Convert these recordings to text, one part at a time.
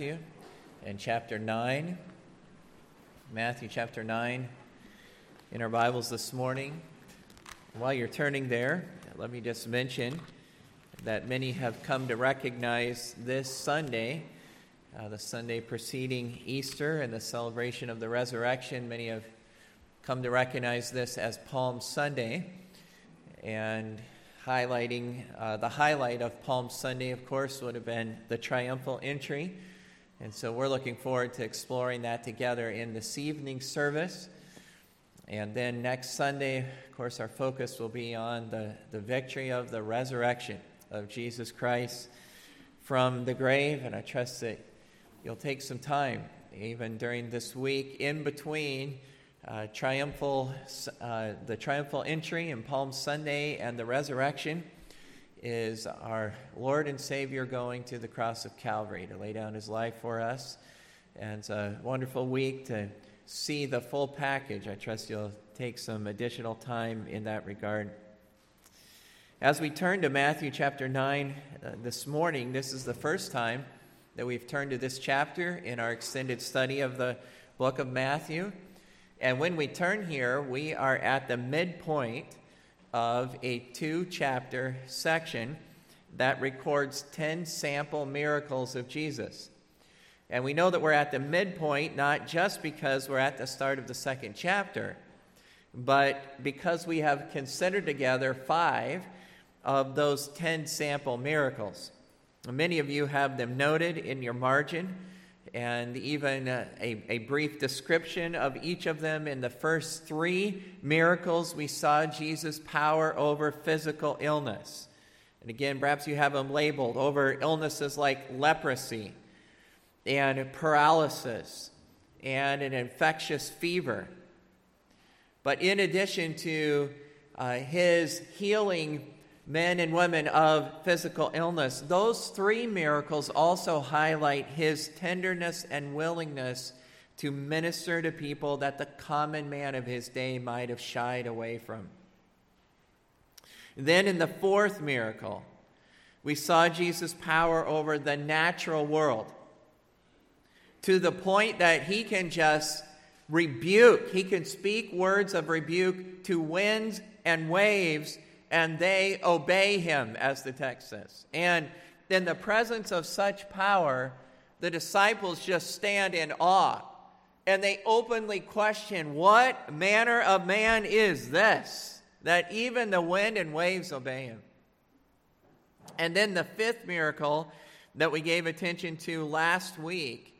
Matthew and chapter 9, Matthew chapter 9 in our Bibles this morning. While you're turning there, let me just mention that many have come to recognize this Sunday, the Sunday preceding Easter and the celebration of the resurrection. Many have come to recognize this as Palm Sunday, and highlighting the highlight of Palm Sunday, of course, would have been the triumphal entry. And so we're looking forward to exploring that together in this evening's service. And then next Sunday, of course, our focus will be on the victory of the resurrection of Jesus Christ from the grave. And I trust that you'll take some time, even during this week, in between the triumphal entry and Palm Sunday and the resurrection, is our Lord and Savior going to the cross of Calvary to lay down his life for us. And it's a wonderful week to see the full package. I trust you'll take some additional time in that regard. As we turn to Matthew chapter 9 this morning, this is the first time that we've turned to this chapter in our extended study of the book of Matthew. And when we turn here, we are at the midpoint of a two-chapter section that records 10 sample miracles of Jesus. And we know that we're at the midpoint not just because we're at the start of the second chapter, but because we have considered together 5 of those 10 sample miracles. Many of you have them noted in your margin, and even a brief description of each of them. In the first 3 miracles, we saw Jesus' power over physical illness. And again, perhaps you have them labeled over illnesses like leprosy and paralysis and an infectious fever. But in addition to his healing men and women of physical illness, those 3 miracles also highlight his tenderness and willingness to minister to people that the common man of his day might have shied away from. Then in the 4th miracle, we saw Jesus' power over the natural world to the point that he can just rebuke, he can speak words of rebuke to winds and waves, and they obey him, as the text says. And in the presence of such power, the disciples just stand in awe, and they openly question, what manner of man is this, that even the wind and waves obey him? And then the 5th miracle that we gave attention to last week,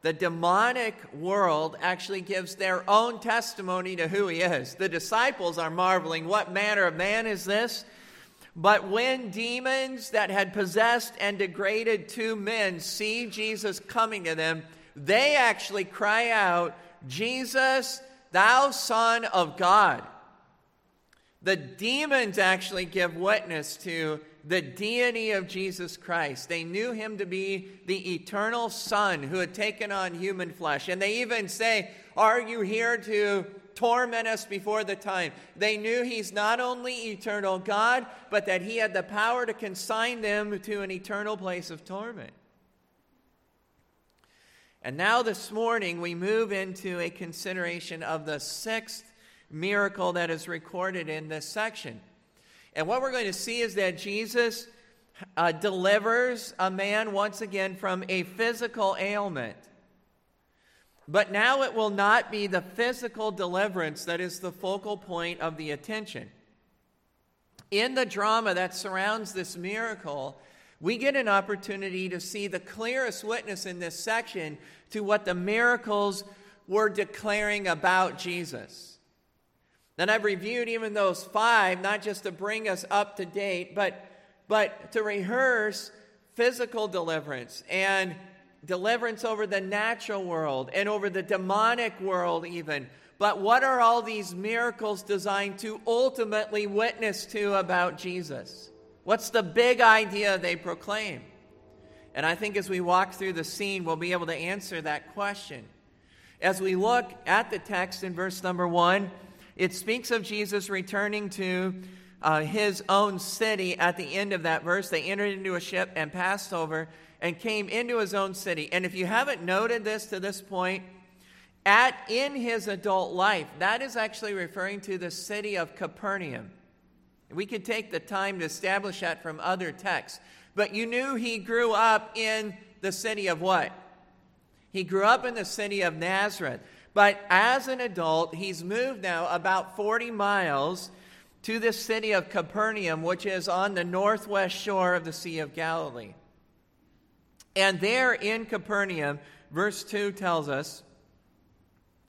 the demonic world actually gives their own testimony to who he is. The disciples are marveling, what manner of man is this? But when demons that had possessed and degraded 2 men see Jesus coming to them, they actually cry out, Jesus, thou Son of God. The demons actually give witness to the deity of Jesus Christ. They knew him to be the eternal Son who had taken on human flesh. And they even say, are you here to torment us before the time? They knew he's not only eternal God, but that he had the power to consign them to an eternal place of torment. And now this morning we move into a consideration of the 6th miracle that is recorded in this section. And what we're going to see is that Jesus delivers a man once again from a physical ailment. But now it will not be the physical deliverance that is the focal point of the attention. In the drama that surrounds this miracle, we get an opportunity to see the clearest witness in this section to what the miracles were declaring about Jesus. Then I've reviewed even those 5, not just to bring us up to date, but to rehearse physical deliverance and deliverance over the natural world and over the demonic world even. But what are all these miracles designed to ultimately witness to about Jesus? What's the big idea they proclaim? And I think as we walk through the scene, we'll be able to answer that question. As we look at the text in verse number 1, it speaks of Jesus returning to his own city at the end of that verse. They entered into a ship and passed over. and came into his own city. And if you haven't noted this to this point, in his adult life, that is actually referring to the city of Capernaum. We could take the time to establish that from other texts. But you knew he grew up in the city of what? He grew up in the city of Nazareth. But as an adult, he's moved now about 40 miles to this city of Capernaum, which is on the northwest shore of the Sea of Galilee. And there in Capernaum, verse 2 tells us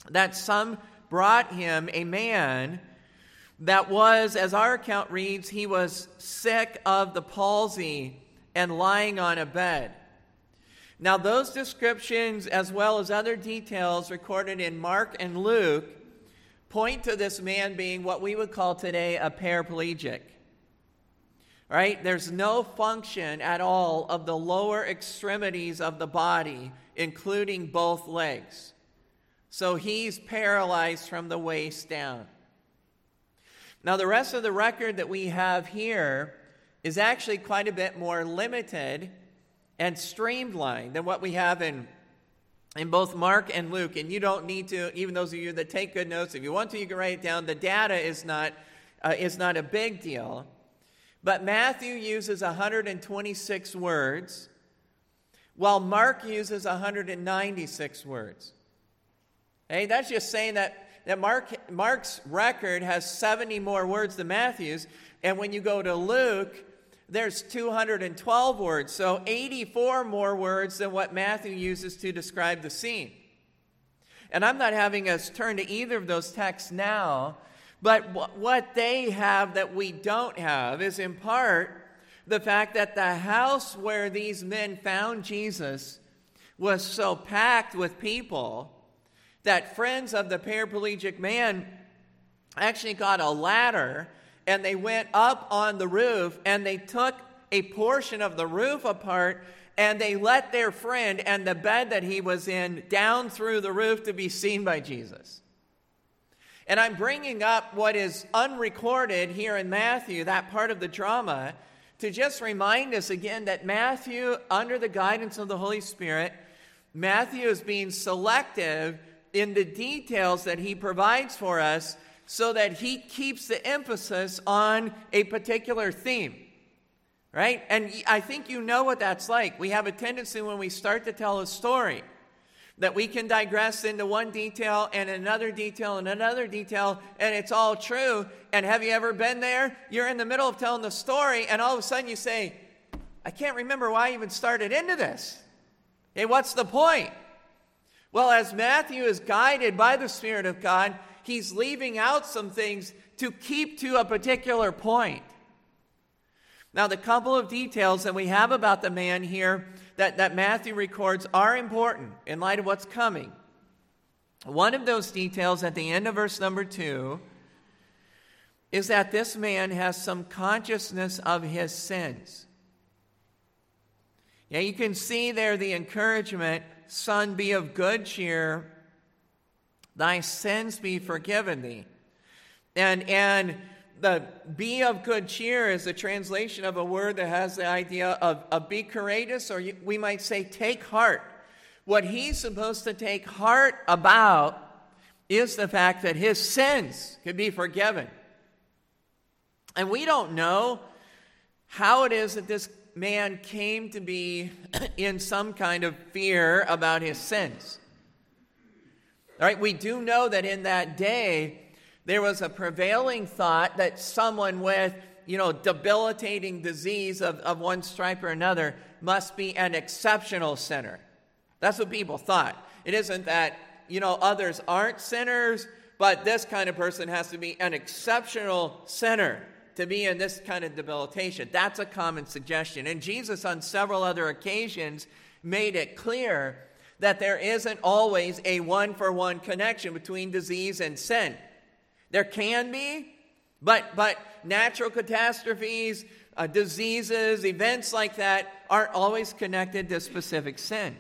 that some brought him a man that was, as our account reads, he was sick of the palsy and lying on a bed. Now, those descriptions, as well as other details recorded in Mark and Luke, point to this man being what we would call today a paraplegic. Right? There's no function at all of the lower extremities of the body, including both legs. So he's paralyzed from the waist down. Now, the rest of the record that we have here is actually quite a bit more limited and streamlined than what we have in both Mark and Luke. And you don't need to, even those of you that take good notes, if you want to, you can write it down. The data is not a big deal. But Matthew uses 126 words, while Mark uses 196 words. Hey, that's just saying that Mark's record has 70 more words than Matthew's. And when you go to Luke, there's 212 words. So 84 more words than what Matthew uses to describe the scene. And I'm not having us turn to either of those texts now. But what they have that we don't have is in part the fact that the house where these men found Jesus was so packed with people that friends of the paraplegic man actually got a ladder and they went up on the roof and they took a portion of the roof apart and they let their friend and the bed that he was in down through the roof to be seen by Jesus. And I'm bringing up what is unrecorded here in Matthew, that part of the drama, to just remind us again that Matthew, under the guidance of the Holy Spirit, Matthew is being selective in the details that he provides for us so that he keeps the emphasis on a particular theme, right? And I think you know what that's like. We have a tendency when we start to tell a story that we can digress into one detail and another detail and another detail, and it's all true. And have you ever been there? You're in the middle of telling the story, and all of a sudden you say, I can't remember why I even started into this. Hey, what's the point? Well, as Matthew is guided by the Spirit of God, he's leaving out some things to keep to a particular point. Now, the couple of details that we have about the man here that Matthew records are important in light of what's coming. One of those details at the end of verse number 2 is that this man has some consciousness of his sins. Yeah, you can see there the encouragement, son, be of good cheer, thy sins be forgiven thee. And the be of good cheer is a translation of a word that has the idea of be courageous, or we might say take heart. What he's supposed to take heart about is the fact that his sins could be forgiven. And we don't know how it is that this man came to be in some kind of fear about his sins. All right, we do know that in that day, there was a prevailing thought that someone with, debilitating disease of one stripe or another must be an exceptional sinner. That's what people thought. It isn't that, others aren't sinners, but this kind of person has to be an exceptional sinner to be in this kind of debilitation. That's a common suggestion. And Jesus, on several other occasions, made it clear that there isn't always a one-for-one connection between disease and sin. There can be, but natural catastrophes, diseases, events like that aren't always connected to specific sin.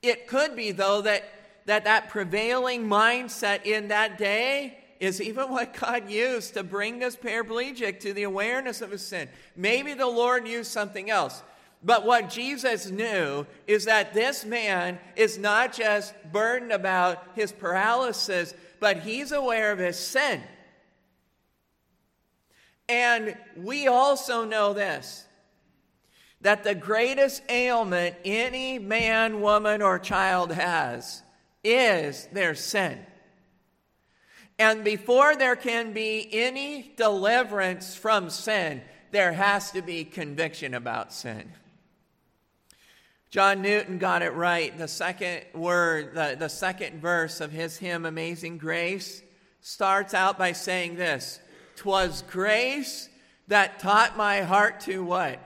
It could be, though, that prevailing mindset in that day is even what God used to bring this paraplegic to the awareness of his sin. Maybe the Lord used something else. But what Jesus knew is that this man is not just burdened about his paralysis, but he's aware of his sin. And we also know this, that the greatest ailment any man, woman, or child has is their sin. And before there can be any deliverance from sin, there has to be conviction about sin. John Newton got it right. The second word, the second verse of his hymn, Amazing Grace, starts out by saying this: "'Twas grace that taught my heart to" what?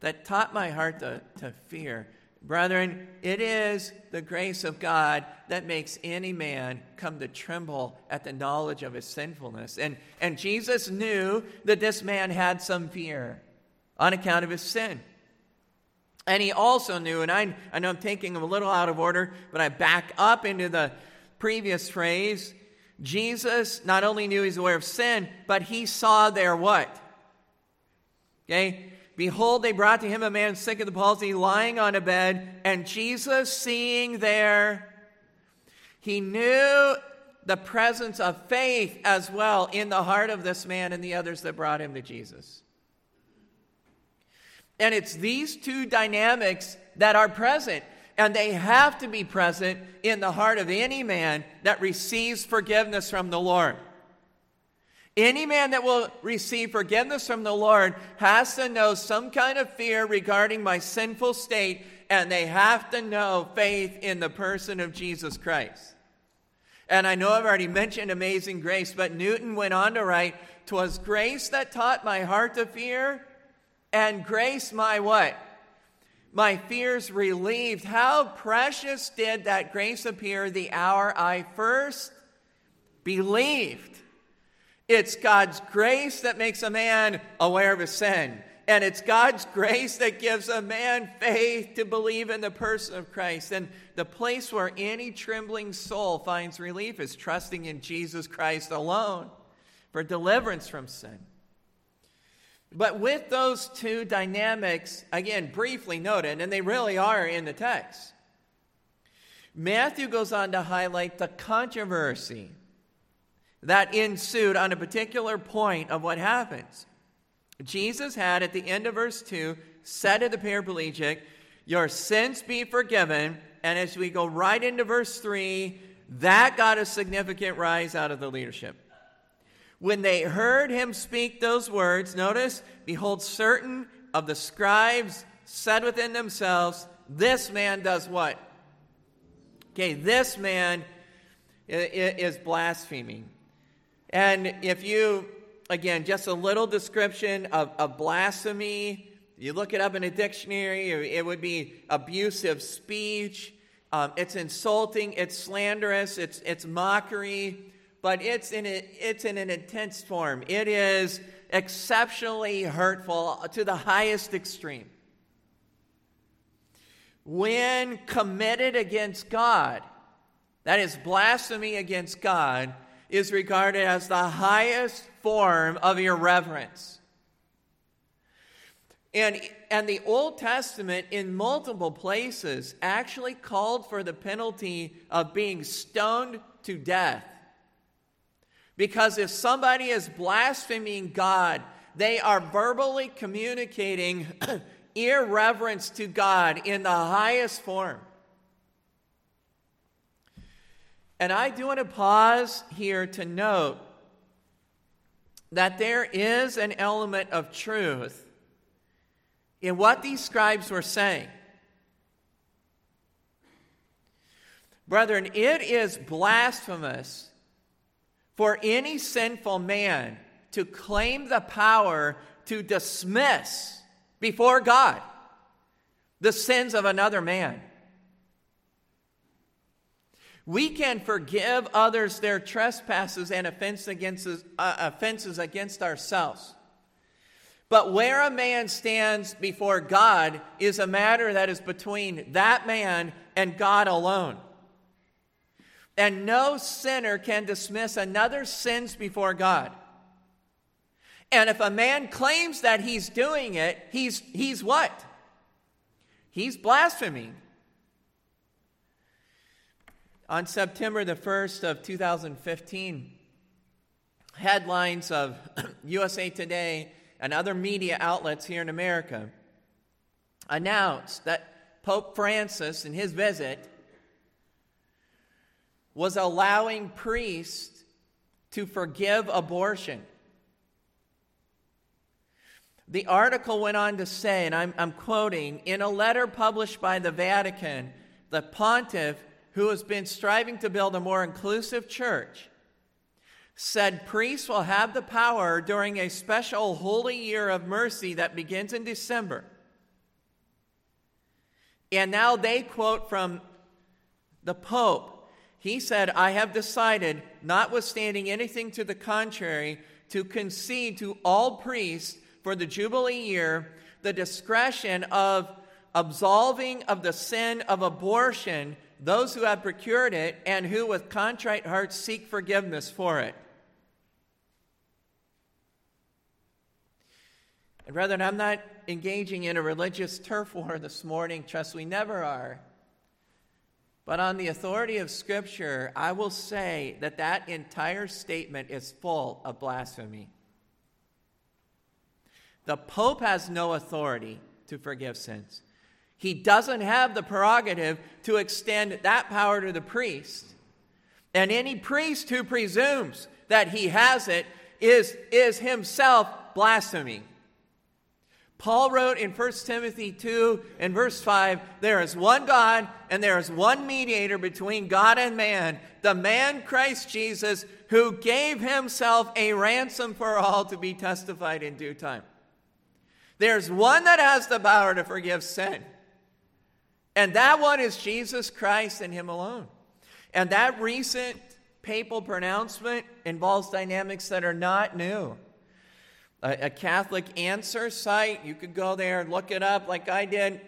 That taught my heart to fear. Brethren, it is the grace of God that makes any man come to tremble at the knowledge of his sinfulness. And Jesus knew that this man had some fear on account of his sin. And he also knew, and I know I'm taking him a little out of order, but I back up into the previous phrase. Jesus not only knew he's aware of sin, but he saw their what? Okay? Behold, they brought to him a man sick of the palsy, lying on a bed, and Jesus seeing there, he knew the presence of faith as well in the heart of this man and the others that brought him to Jesus. And it's these two dynamics that are present, and they have to be present in the heart of any man that receives forgiveness from the Lord. Any man that will receive forgiveness from the Lord has to know some kind of fear regarding my sinful state, and they have to know faith in the person of Jesus Christ. And I know I've already mentioned Amazing Grace, but Newton went on to write, "'Twas grace that taught my heart to fear, and grace my what? My fears relieved. How precious did that grace appear the hour I first believed." It's God's grace that makes a man aware of his sin. And it's God's grace that gives a man faith to believe in the person of Christ. And the place where any trembling soul finds relief is trusting in Jesus Christ alone for deliverance from sin. But with those two dynamics, again, briefly noted, and they really are in the text, Matthew goes on to highlight the controversy that ensued on a particular point of what happens. Jesus had, at the end of verse 2, said to the paraplegic, "Your sins be forgiven." And as we go right into verse 3, that got a significant rise out of the leadership. When they heard him speak those words, notice, "Behold, certain of the scribes said within themselves, this man does" what? Okay, this man is blaspheming. And if you, again, just a little description of blasphemy, you look it up in a dictionary, it would be abusive speech. It's insulting, it's slanderous, it's mockery, but it's in an intense form. It is exceptionally hurtful to the highest extreme. When committed against God, that is, blasphemy against God, is regarded as the highest form of irreverence. And the Old Testament, in multiple places, actually called for the penalty of being stoned to death. Because if somebody is blaspheming God, they are verbally communicating irreverence to God in the highest form. And I do want to pause here to note that there is an element of truth in what these scribes were saying. Brethren, it is blasphemous for any sinful man to claim the power to dismiss before God the sins of another man. We can forgive others their trespasses and offenses against ourselves. But where a man stands before God is a matter that is between that man and God alone. And no sinner can dismiss another's sins before God. And if a man claims that he's doing it, he's what? He's blaspheming. On September the 1st of 2015, headlines of USA Today and other media outlets here in America announced that Pope Francis, in his visit, was allowing priests to forgive abortion. The article went on to say, and I'm quoting, in a letter published by the Vatican, the pontiff, who has been striving to build a more inclusive church, said priests will have the power during a special holy year of mercy that begins in December. And now they quote from the Pope. He said, I have decided, notwithstanding anything to the contrary, to concede to all priests for the Jubilee year the discretion of absolving of the sin of abortion those who have procured it and who with contrite hearts seek forgiveness for it. And brethren, I'm not engaging in a religious turf war this morning, trust we never are. But on the authority of Scripture, I will say that entire statement is full of blasphemy. The Pope has no authority to forgive sins. He doesn't have the prerogative to extend that power to the priest. And any priest who presumes that he has it is himself blaspheming. Paul wrote in 1 Timothy 2 and verse 5, there is one God and there is one mediator between God and man, the man Christ Jesus, who gave himself a ransom for all to be testified in due time. There's one that has the power to forgive sin. And that one is Jesus Christ and him alone. And that recent papal pronouncement involves dynamics that are not new. A Catholic Answer site, you could go there and look it up like I did.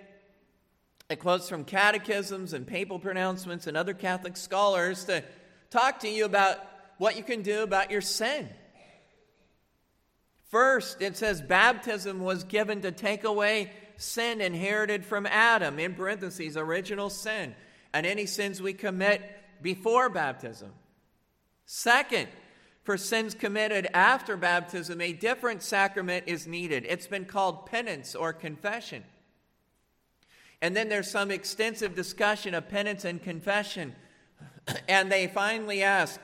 It quotes from catechisms and papal pronouncements and other Catholic scholars to talk to you about what you can do about your sin. First, it says baptism was given to take away sin inherited from Adam, in parentheses, original sin, and any sins we commit before baptism. Second, for sins committed after baptism, a different sacrament is needed. It's been called penance or confession. And then there's some extensive discussion of penance and confession. And they finally ask,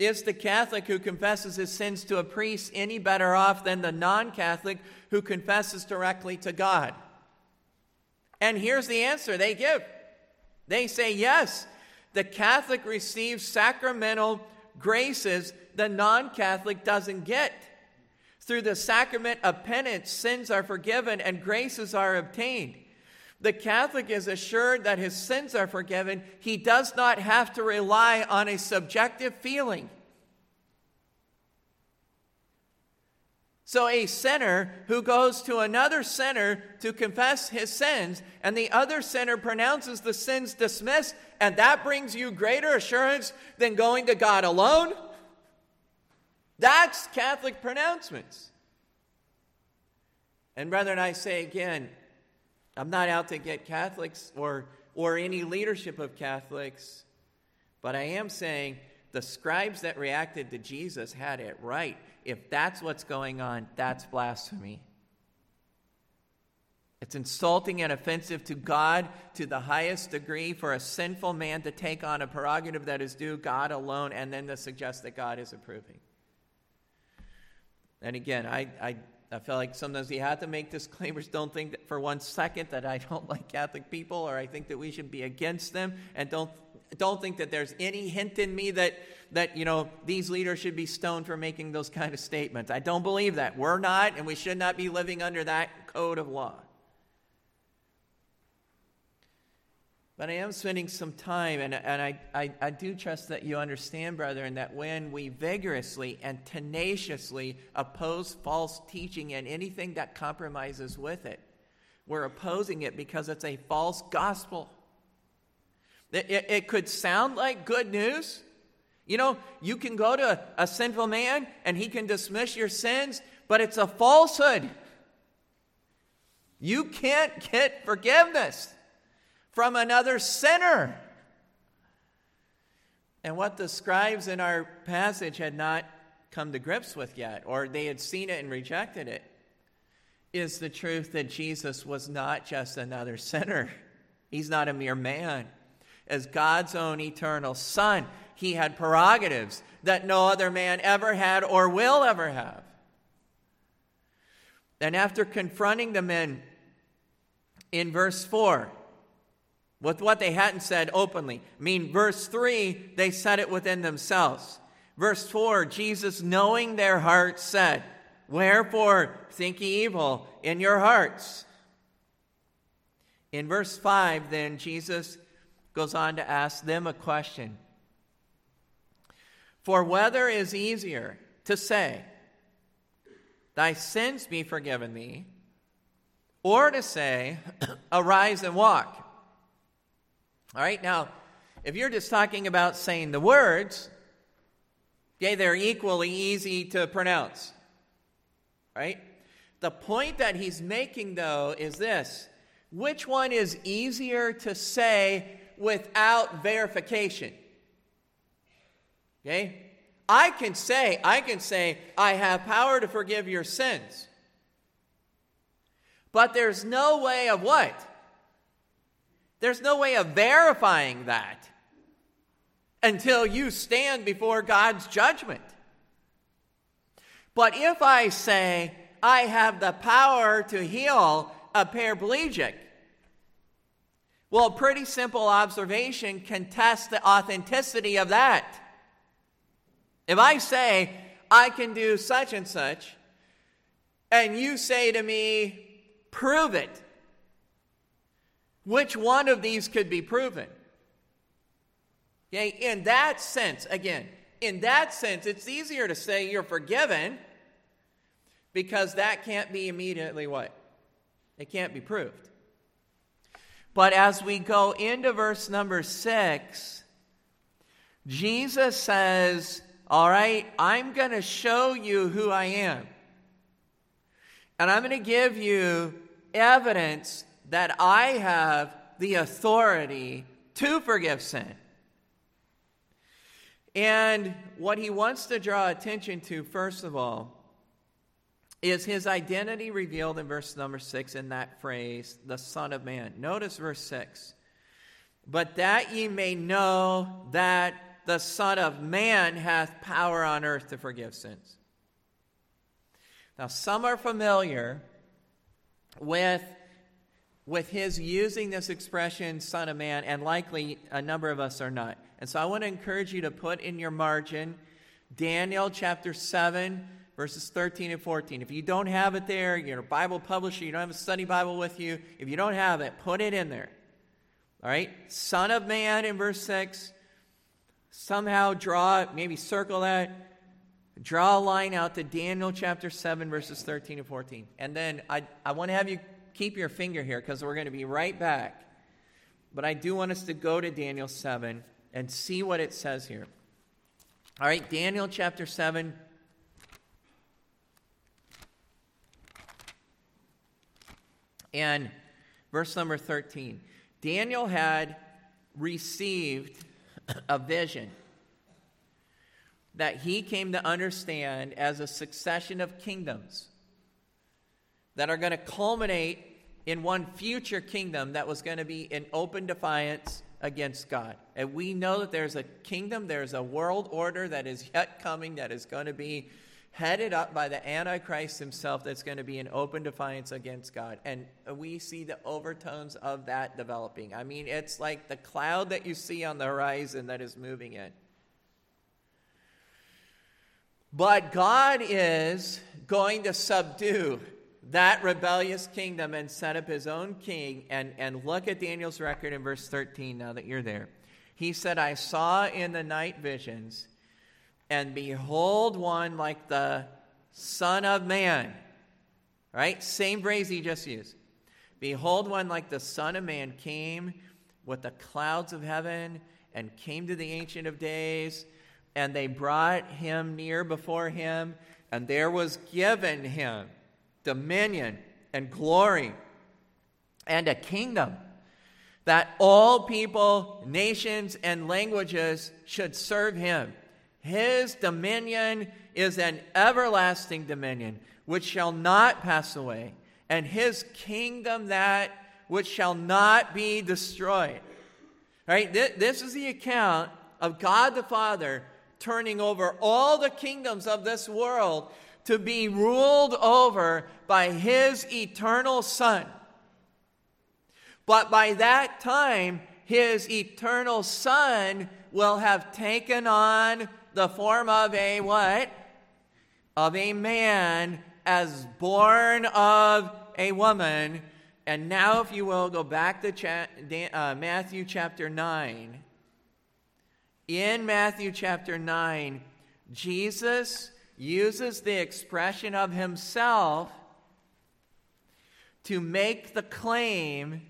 is the Catholic who confesses his sins to a priest any better off than the non-Catholic who confesses directly to God? And here's the answer they give. They say, yes, the Catholic receives sacramental graces the non-Catholic doesn't get. Through the sacrament of penance, sins are forgiven and graces are obtained. The Catholic is assured that his sins are forgiven. He does not have to rely on a subjective feeling. So a sinner who goes to another sinner to confess his sins, and the other sinner pronounces the sins dismissed, and that brings you greater assurance than going to God alone? That's Catholic pronouncements. And brethren, I say again, I'm not out to get Catholics or any leadership of Catholics, but I am saying the scribes that reacted to Jesus had it right. If that's what's going on, that's blasphemy. It's insulting and offensive to God to the highest degree for a sinful man to take on a prerogative that is due God alone and then to suggest that God is approving. And again, I feel like sometimes you have to make disclaimers. Don't think that for one second that I don't like Catholic people or I think that we should be against them. And don't think that there's any hint in me that these leaders should be stoned for making those kind of statements. I don't believe that. We're not, and we should not be living under that code of law. But I am spending some time, and I do trust that you understand, brethren, that when we vigorously and tenaciously oppose false teaching and anything that compromises with it, we're opposing it because it's a false gospel. It could sound like good news. You know, you can go to a sinful man and he can dismiss your sins, but it's a falsehood. You can't get forgiveness. from another sinner. And what the scribes in our passage had not come to grips with yet, or they had seen it and rejected it, is the truth that Jesus was not just another sinner. He's not a mere man. As God's own eternal Son, he had prerogatives that no other man ever had or will ever have. And after confronting the men in verse 4 with what they hadn't said openly, I mean, verse 3, they said it within themselves. Verse 4, Jesus, knowing their hearts, said, "Wherefore think ye evil in your hearts?" In verse 5, then, Jesus goes on to ask them a question. "For whether is easier to say, 'Thy sins be forgiven thee,' or to say, 'Arise and walk'?" All right, now, if you're just talking about saying the words, okay, they're equally easy to pronounce, right? The point that he's making, though, is this: which one is easier to say without verification? Okay? I can say, I have power to forgive your sins. But there's no way of what? There's no way of verifying that until you stand before God's judgment. But if I say, I have the power to heal a paraplegic, well, a pretty simple observation can test the authenticity of that. If I say, I can do such and such, and you say to me, prove it, which one of these could be proven? Okay, in that sense, again, in that sense, it's easier to say you're forgiven because that can't be immediately what? It can't be proved. But as we go into verse number 6, Jesus says, all right, I'm going to show you who I am. And I'm going to give you evidence that I have the authority to forgive sin. And what he wants to draw attention to, first of all, is his identity revealed in verse number 6 in that phrase, the Son of Man. Notice verse 6. "But that ye may know that the Son of Man hath power on earth to forgive sins." Now, some are familiar with his using this expression, Son of Man, and likely a number of us are not. And so I want to encourage you to put in your margin Daniel chapter 7, verses 13 and 14. If you don't have it there, you're a Bible publisher, you don't have a study Bible with you, if you don't have it, put it in there. All right? Son of Man in verse 6. Somehow draw, maybe circle that, draw a line out to Daniel chapter 7, verses 13 and 14. And then I want to have you keep your finger here because we're going to be right back. But I do want us to go to Daniel 7 and see what it says here. All right, Daniel chapter 7. And verse number 13. Daniel had received a vision that he came to understand as a succession of kingdoms that are going to culminate in one future kingdom that was going to be in open defiance against God. And we know that there's a kingdom, there's a world order that is yet coming that is going to be headed up by the Antichrist himself that's going to be in open defiance against God. And we see the overtones of that developing. I mean, it's like the cloud that you see on the horizon that is moving in. But God is going to subdue that rebellious kingdom and set up his own king. And look at Daniel's record in verse 13 now that you're there. He said, "I saw in the night visions, and behold, one like the Son of Man." Right? Same phrase he just used. "Behold, one like the Son of Man came with the clouds of heaven and came to the Ancient of Days. And they brought him near before him. And there was given him dominion and glory and a kingdom, that all people, nations, and languages should serve him. His dominion is an everlasting dominion, which shall not pass away, and his kingdom that which shall not be destroyed. Right? This is the account of God the Father turning over all the kingdoms of this world to be ruled over by his eternal Son. But by that time, his eternal Son will have taken on the form of a what? Of a man as born of a woman. And now, if you will, go back to Matthew chapter 9. In Matthew chapter 9, Jesus uses the expression of himself to make the claim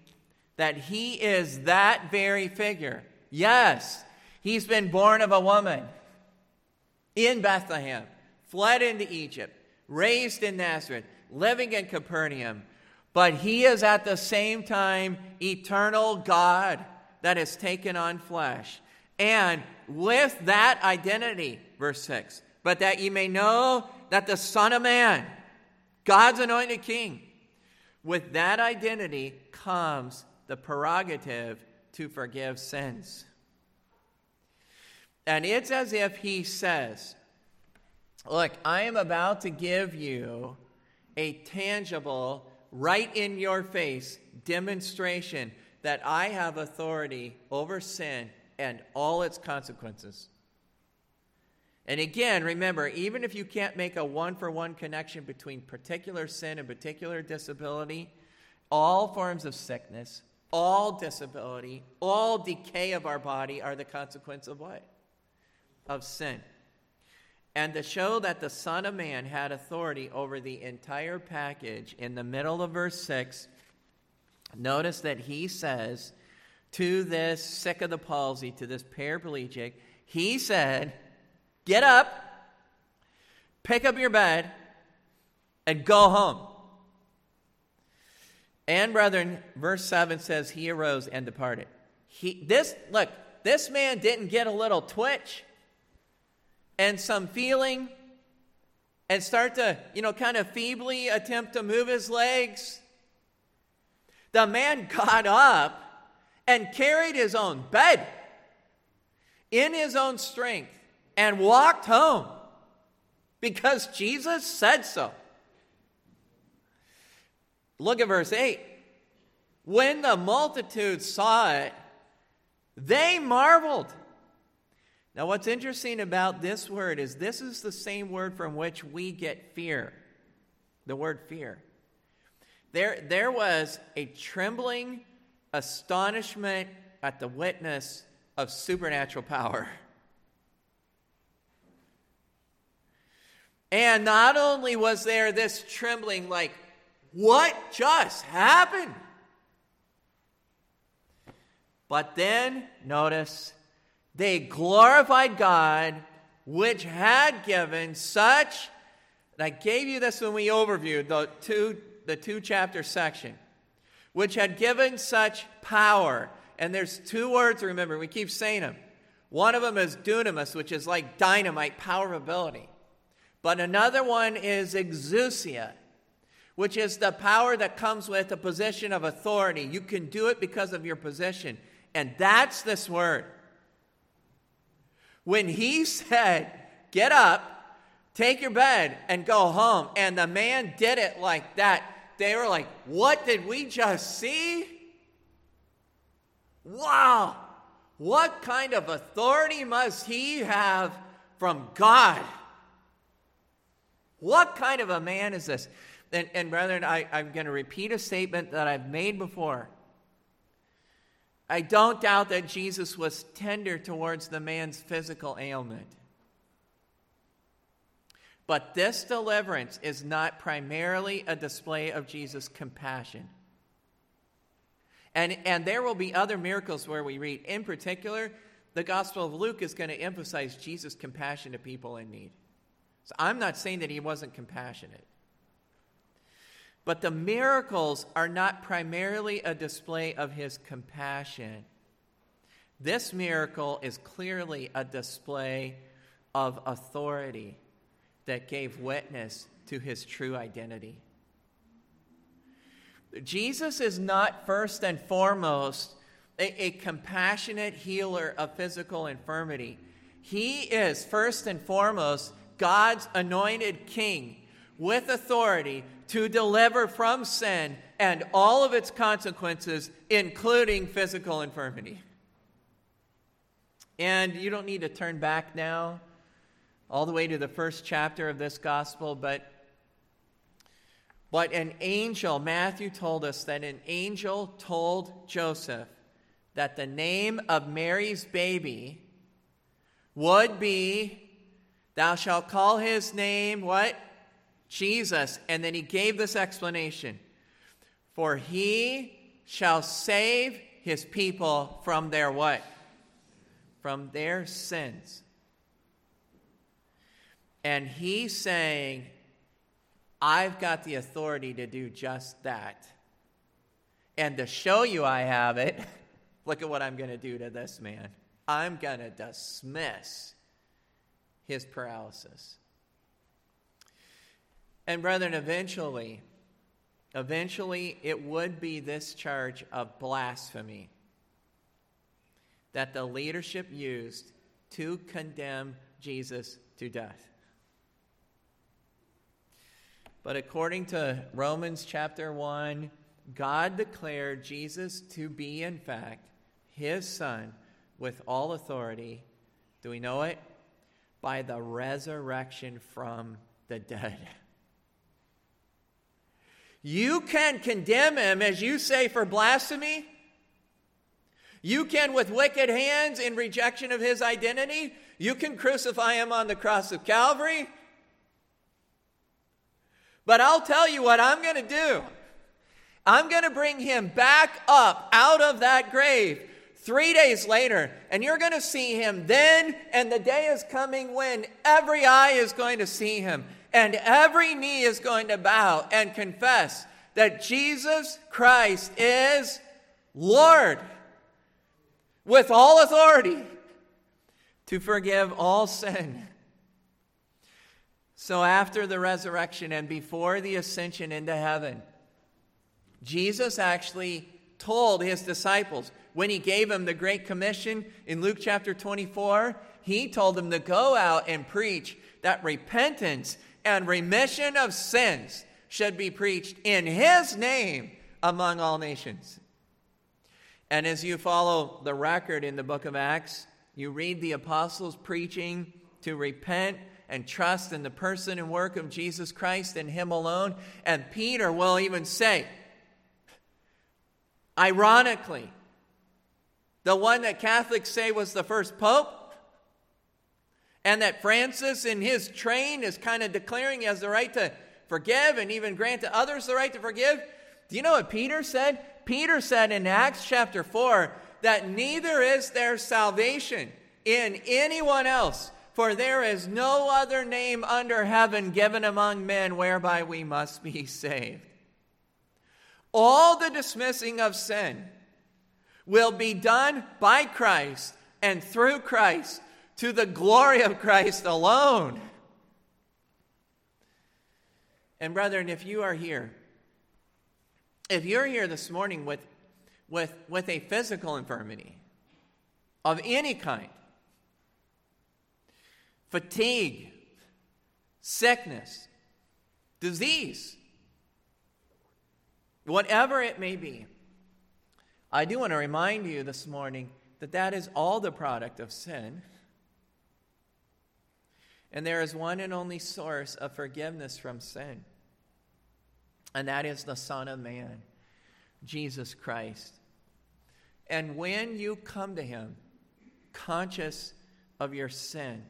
that he is that very figure. Yes, he's been born of a woman in Bethlehem, fled into Egypt, raised in Nazareth, living in Capernaum, but he is at the same time eternal God that has taken on flesh. And with that identity, verse 6, but that ye may know that the Son of Man, God's anointed king, with that identity comes the prerogative to forgive sins. And it's as if he says, look, I am about to give you a tangible, right in your face demonstration that I have authority over sin and all its consequences. And again, remember, even if you can't make a one-for-one connection between particular sin and particular disability, all forms of sickness, all disability, all decay of our body are the consequence of what? Of sin. And to show that the Son of Man had authority over the entire package, in the middle of verse 6, notice that he says to this sick of the palsy, to this paraplegic, he said, get up, pick up your bed, and go home. And brethren, verse 7 says, he arose and departed. This man didn't get a little twitch and some feeling and start to, kind of feebly attempt to move his legs. The man got up and carried his own bed in his own strength and walked home because Jesus said so. Look at verse 8. When the multitude saw it, they marveled. Now, what's interesting about this word is this is the same word from which we get fear, the word fear. There was a trembling astonishment at the witness of supernatural power. And not only was there this trembling, like, what just happened? But then, notice, they glorified God, which had given such. And I gave you this when we overviewed the two chapter section, which had given such power. And there's two words, remember, we keep saying them. One of them is dunamis, which is like dynamite, power of ability. But another one is exousia, which is the power that comes with a position of authority. You can do it because of your position. And that's this word. When he said, get up, take your bed, and go home, and the man did it like that, they were like, what did we just see? Wow! What kind of authority must he have from God? What kind of a man is this? And brethren, I'm going to repeat a statement that I've made before. I don't doubt that Jesus was tender towards the man's physical ailment. But this deliverance is not primarily a display of Jesus' compassion. And there will be other miracles where we read. In particular, the Gospel of Luke is going to emphasize Jesus' compassion to people in need. So I'm not saying that he wasn't compassionate. But the miracles are not primarily a display of his compassion. This miracle is clearly a display of authority that gave witness to his true identity. Jesus is not first and foremost a compassionate healer of physical infirmity. He is first and foremost God's anointed king with authority to deliver from sin and all of its consequences, including physical infirmity. And you don't need to turn back now all the way to the first chapter of this gospel, but an angel, Matthew told us that an angel told Joseph that the name of Mary's baby would be, thou shalt call his name, what? Jesus. And then he gave this explanation. For he shall save his people from their what? From their sins. And he's saying, I've got the authority to do just that. And to show you I have it, look at what I'm going to do to this man. I'm going to dismiss his paralysis. And brethren, eventually it would be this charge of blasphemy that the leadership used to condemn Jesus to death. But according to Romans chapter 1, God declared Jesus to be, in fact, his son with all authority. Do we know it? By the resurrection from the dead. You can condemn him, as you say, for blasphemy. You can, with wicked hands in rejection of his identity, you can crucify him on the cross of Calvary. But I'll tell you what I'm going to do. I'm going to bring him back up out of that grave 3 days later. And you're going to see him then. And the day is coming when every eye is going to see him. And every knee is going to bow and confess that Jesus Christ is Lord, with all authority to forgive all sin. So after the resurrection and before the ascension into heaven, Jesus actually told his disciples, when he gave them the Great Commission in Luke chapter 24, he told them to go out and preach that repentance and remission of sins should be preached in his name among all nations. And as you follow the record in the book of Acts, you read the apostles preaching to repent and trust in the person and work of Jesus Christ and him alone. And Peter will even say, ironically, the one that Catholics say was the first pope, and that Francis in his train is kind of declaring he has the right to forgive and even grant to others the right to forgive. Do you know what Peter said? Peter said in Acts chapter 4 that neither is there salvation in anyone else, for there is no other name under heaven given among men whereby we must be saved. All the dismissing of sin will be done by Christ and through Christ to the glory of Christ alone. And brethren, if you're here this morning with a physical infirmity of any kind, fatigue, sickness, disease, whatever it may be, I do want to remind you this morning that that is all the product of sin. And there is one and only source of forgiveness from sin. And that is the Son of Man, Jesus Christ. And when you come to him, conscious of your sin,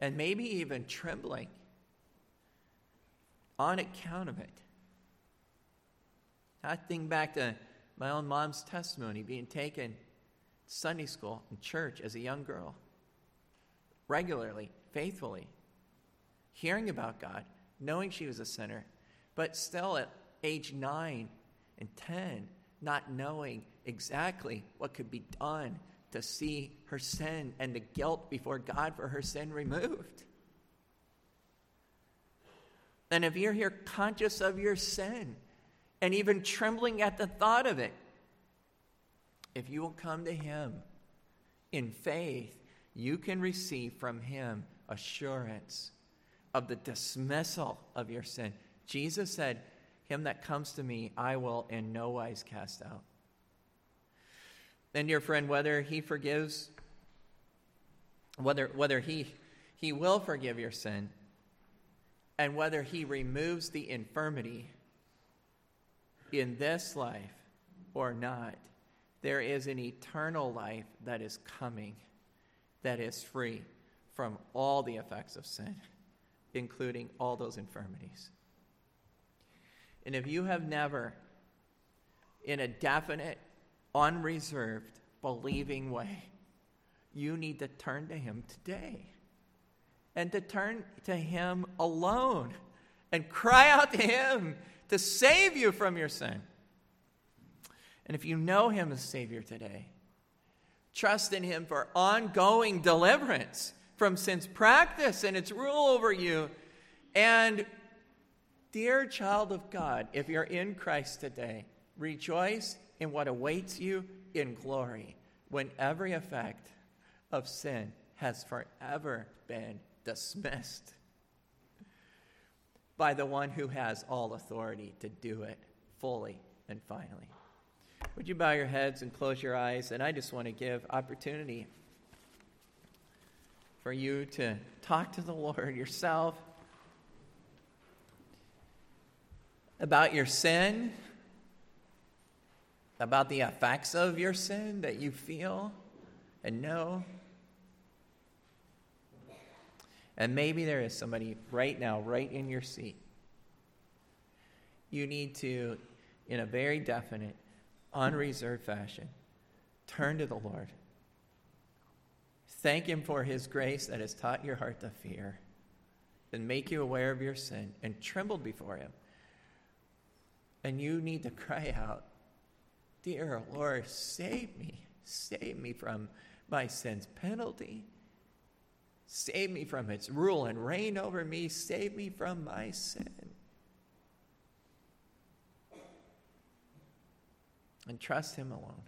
and maybe even trembling on account of it. I think back to my own mom's testimony, being taken to Sunday school and church as a young girl, regularly, faithfully, hearing about God, knowing she was a sinner, but still at age 9 and 10, not knowing exactly what could be done to see her sin and the guilt before God for her sin removed. And if you're here conscious of your sin and even trembling at the thought of it, if you will come to him in faith, you can receive from him assurance of the dismissal of your sin. Jesus said, "Him that comes to me, I will in no wise cast out." Then, dear friend, whether he forgives, whether he will forgive your sin, and whether he removes the infirmity in this life or not, there is an eternal life that is coming, that is free from all the effects of sin, including all those infirmities. And if you have never, in a definite, unreserved, believing way, you need to turn to him today. And to turn to him alone and cry out to him to save you from your sin. And if you know him as Savior today, trust in him for ongoing deliverance from sin's practice and its rule over you. And dear child of God, if you're in Christ today, rejoice in what awaits you in glory when every effect of sin has forever been dismissed by the one who has all authority to do it fully and finally. Would you bow your heads and close your eyes? And I just want to give opportunity for you to talk to the Lord yourself about your sin, about the effects of your sin that you feel and know. And maybe there is somebody right now, right in your seat. You need to, in a very definite, unreserved fashion, turn to the Lord. Thank him for his grace that has taught your heart to fear and make you aware of your sin and trembled before him. And you need to cry out, "Dear Lord, save me from my sin's penalty. Save me from its rule and reign over me. Save me from my sin." And trust him alone.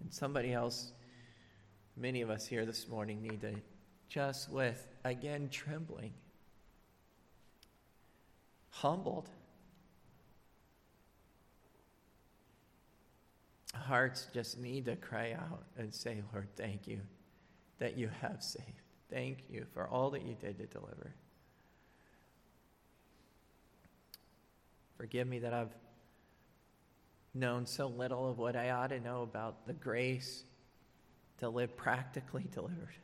And somebody else, many of us here this morning need to just with, again, trembling, humbled, hearts just need to cry out and say, "Lord, thank you that you have saved. Thank you for all that you did to deliver. Forgive me that I've known so little of what I ought to know about the grace to live practically delivered.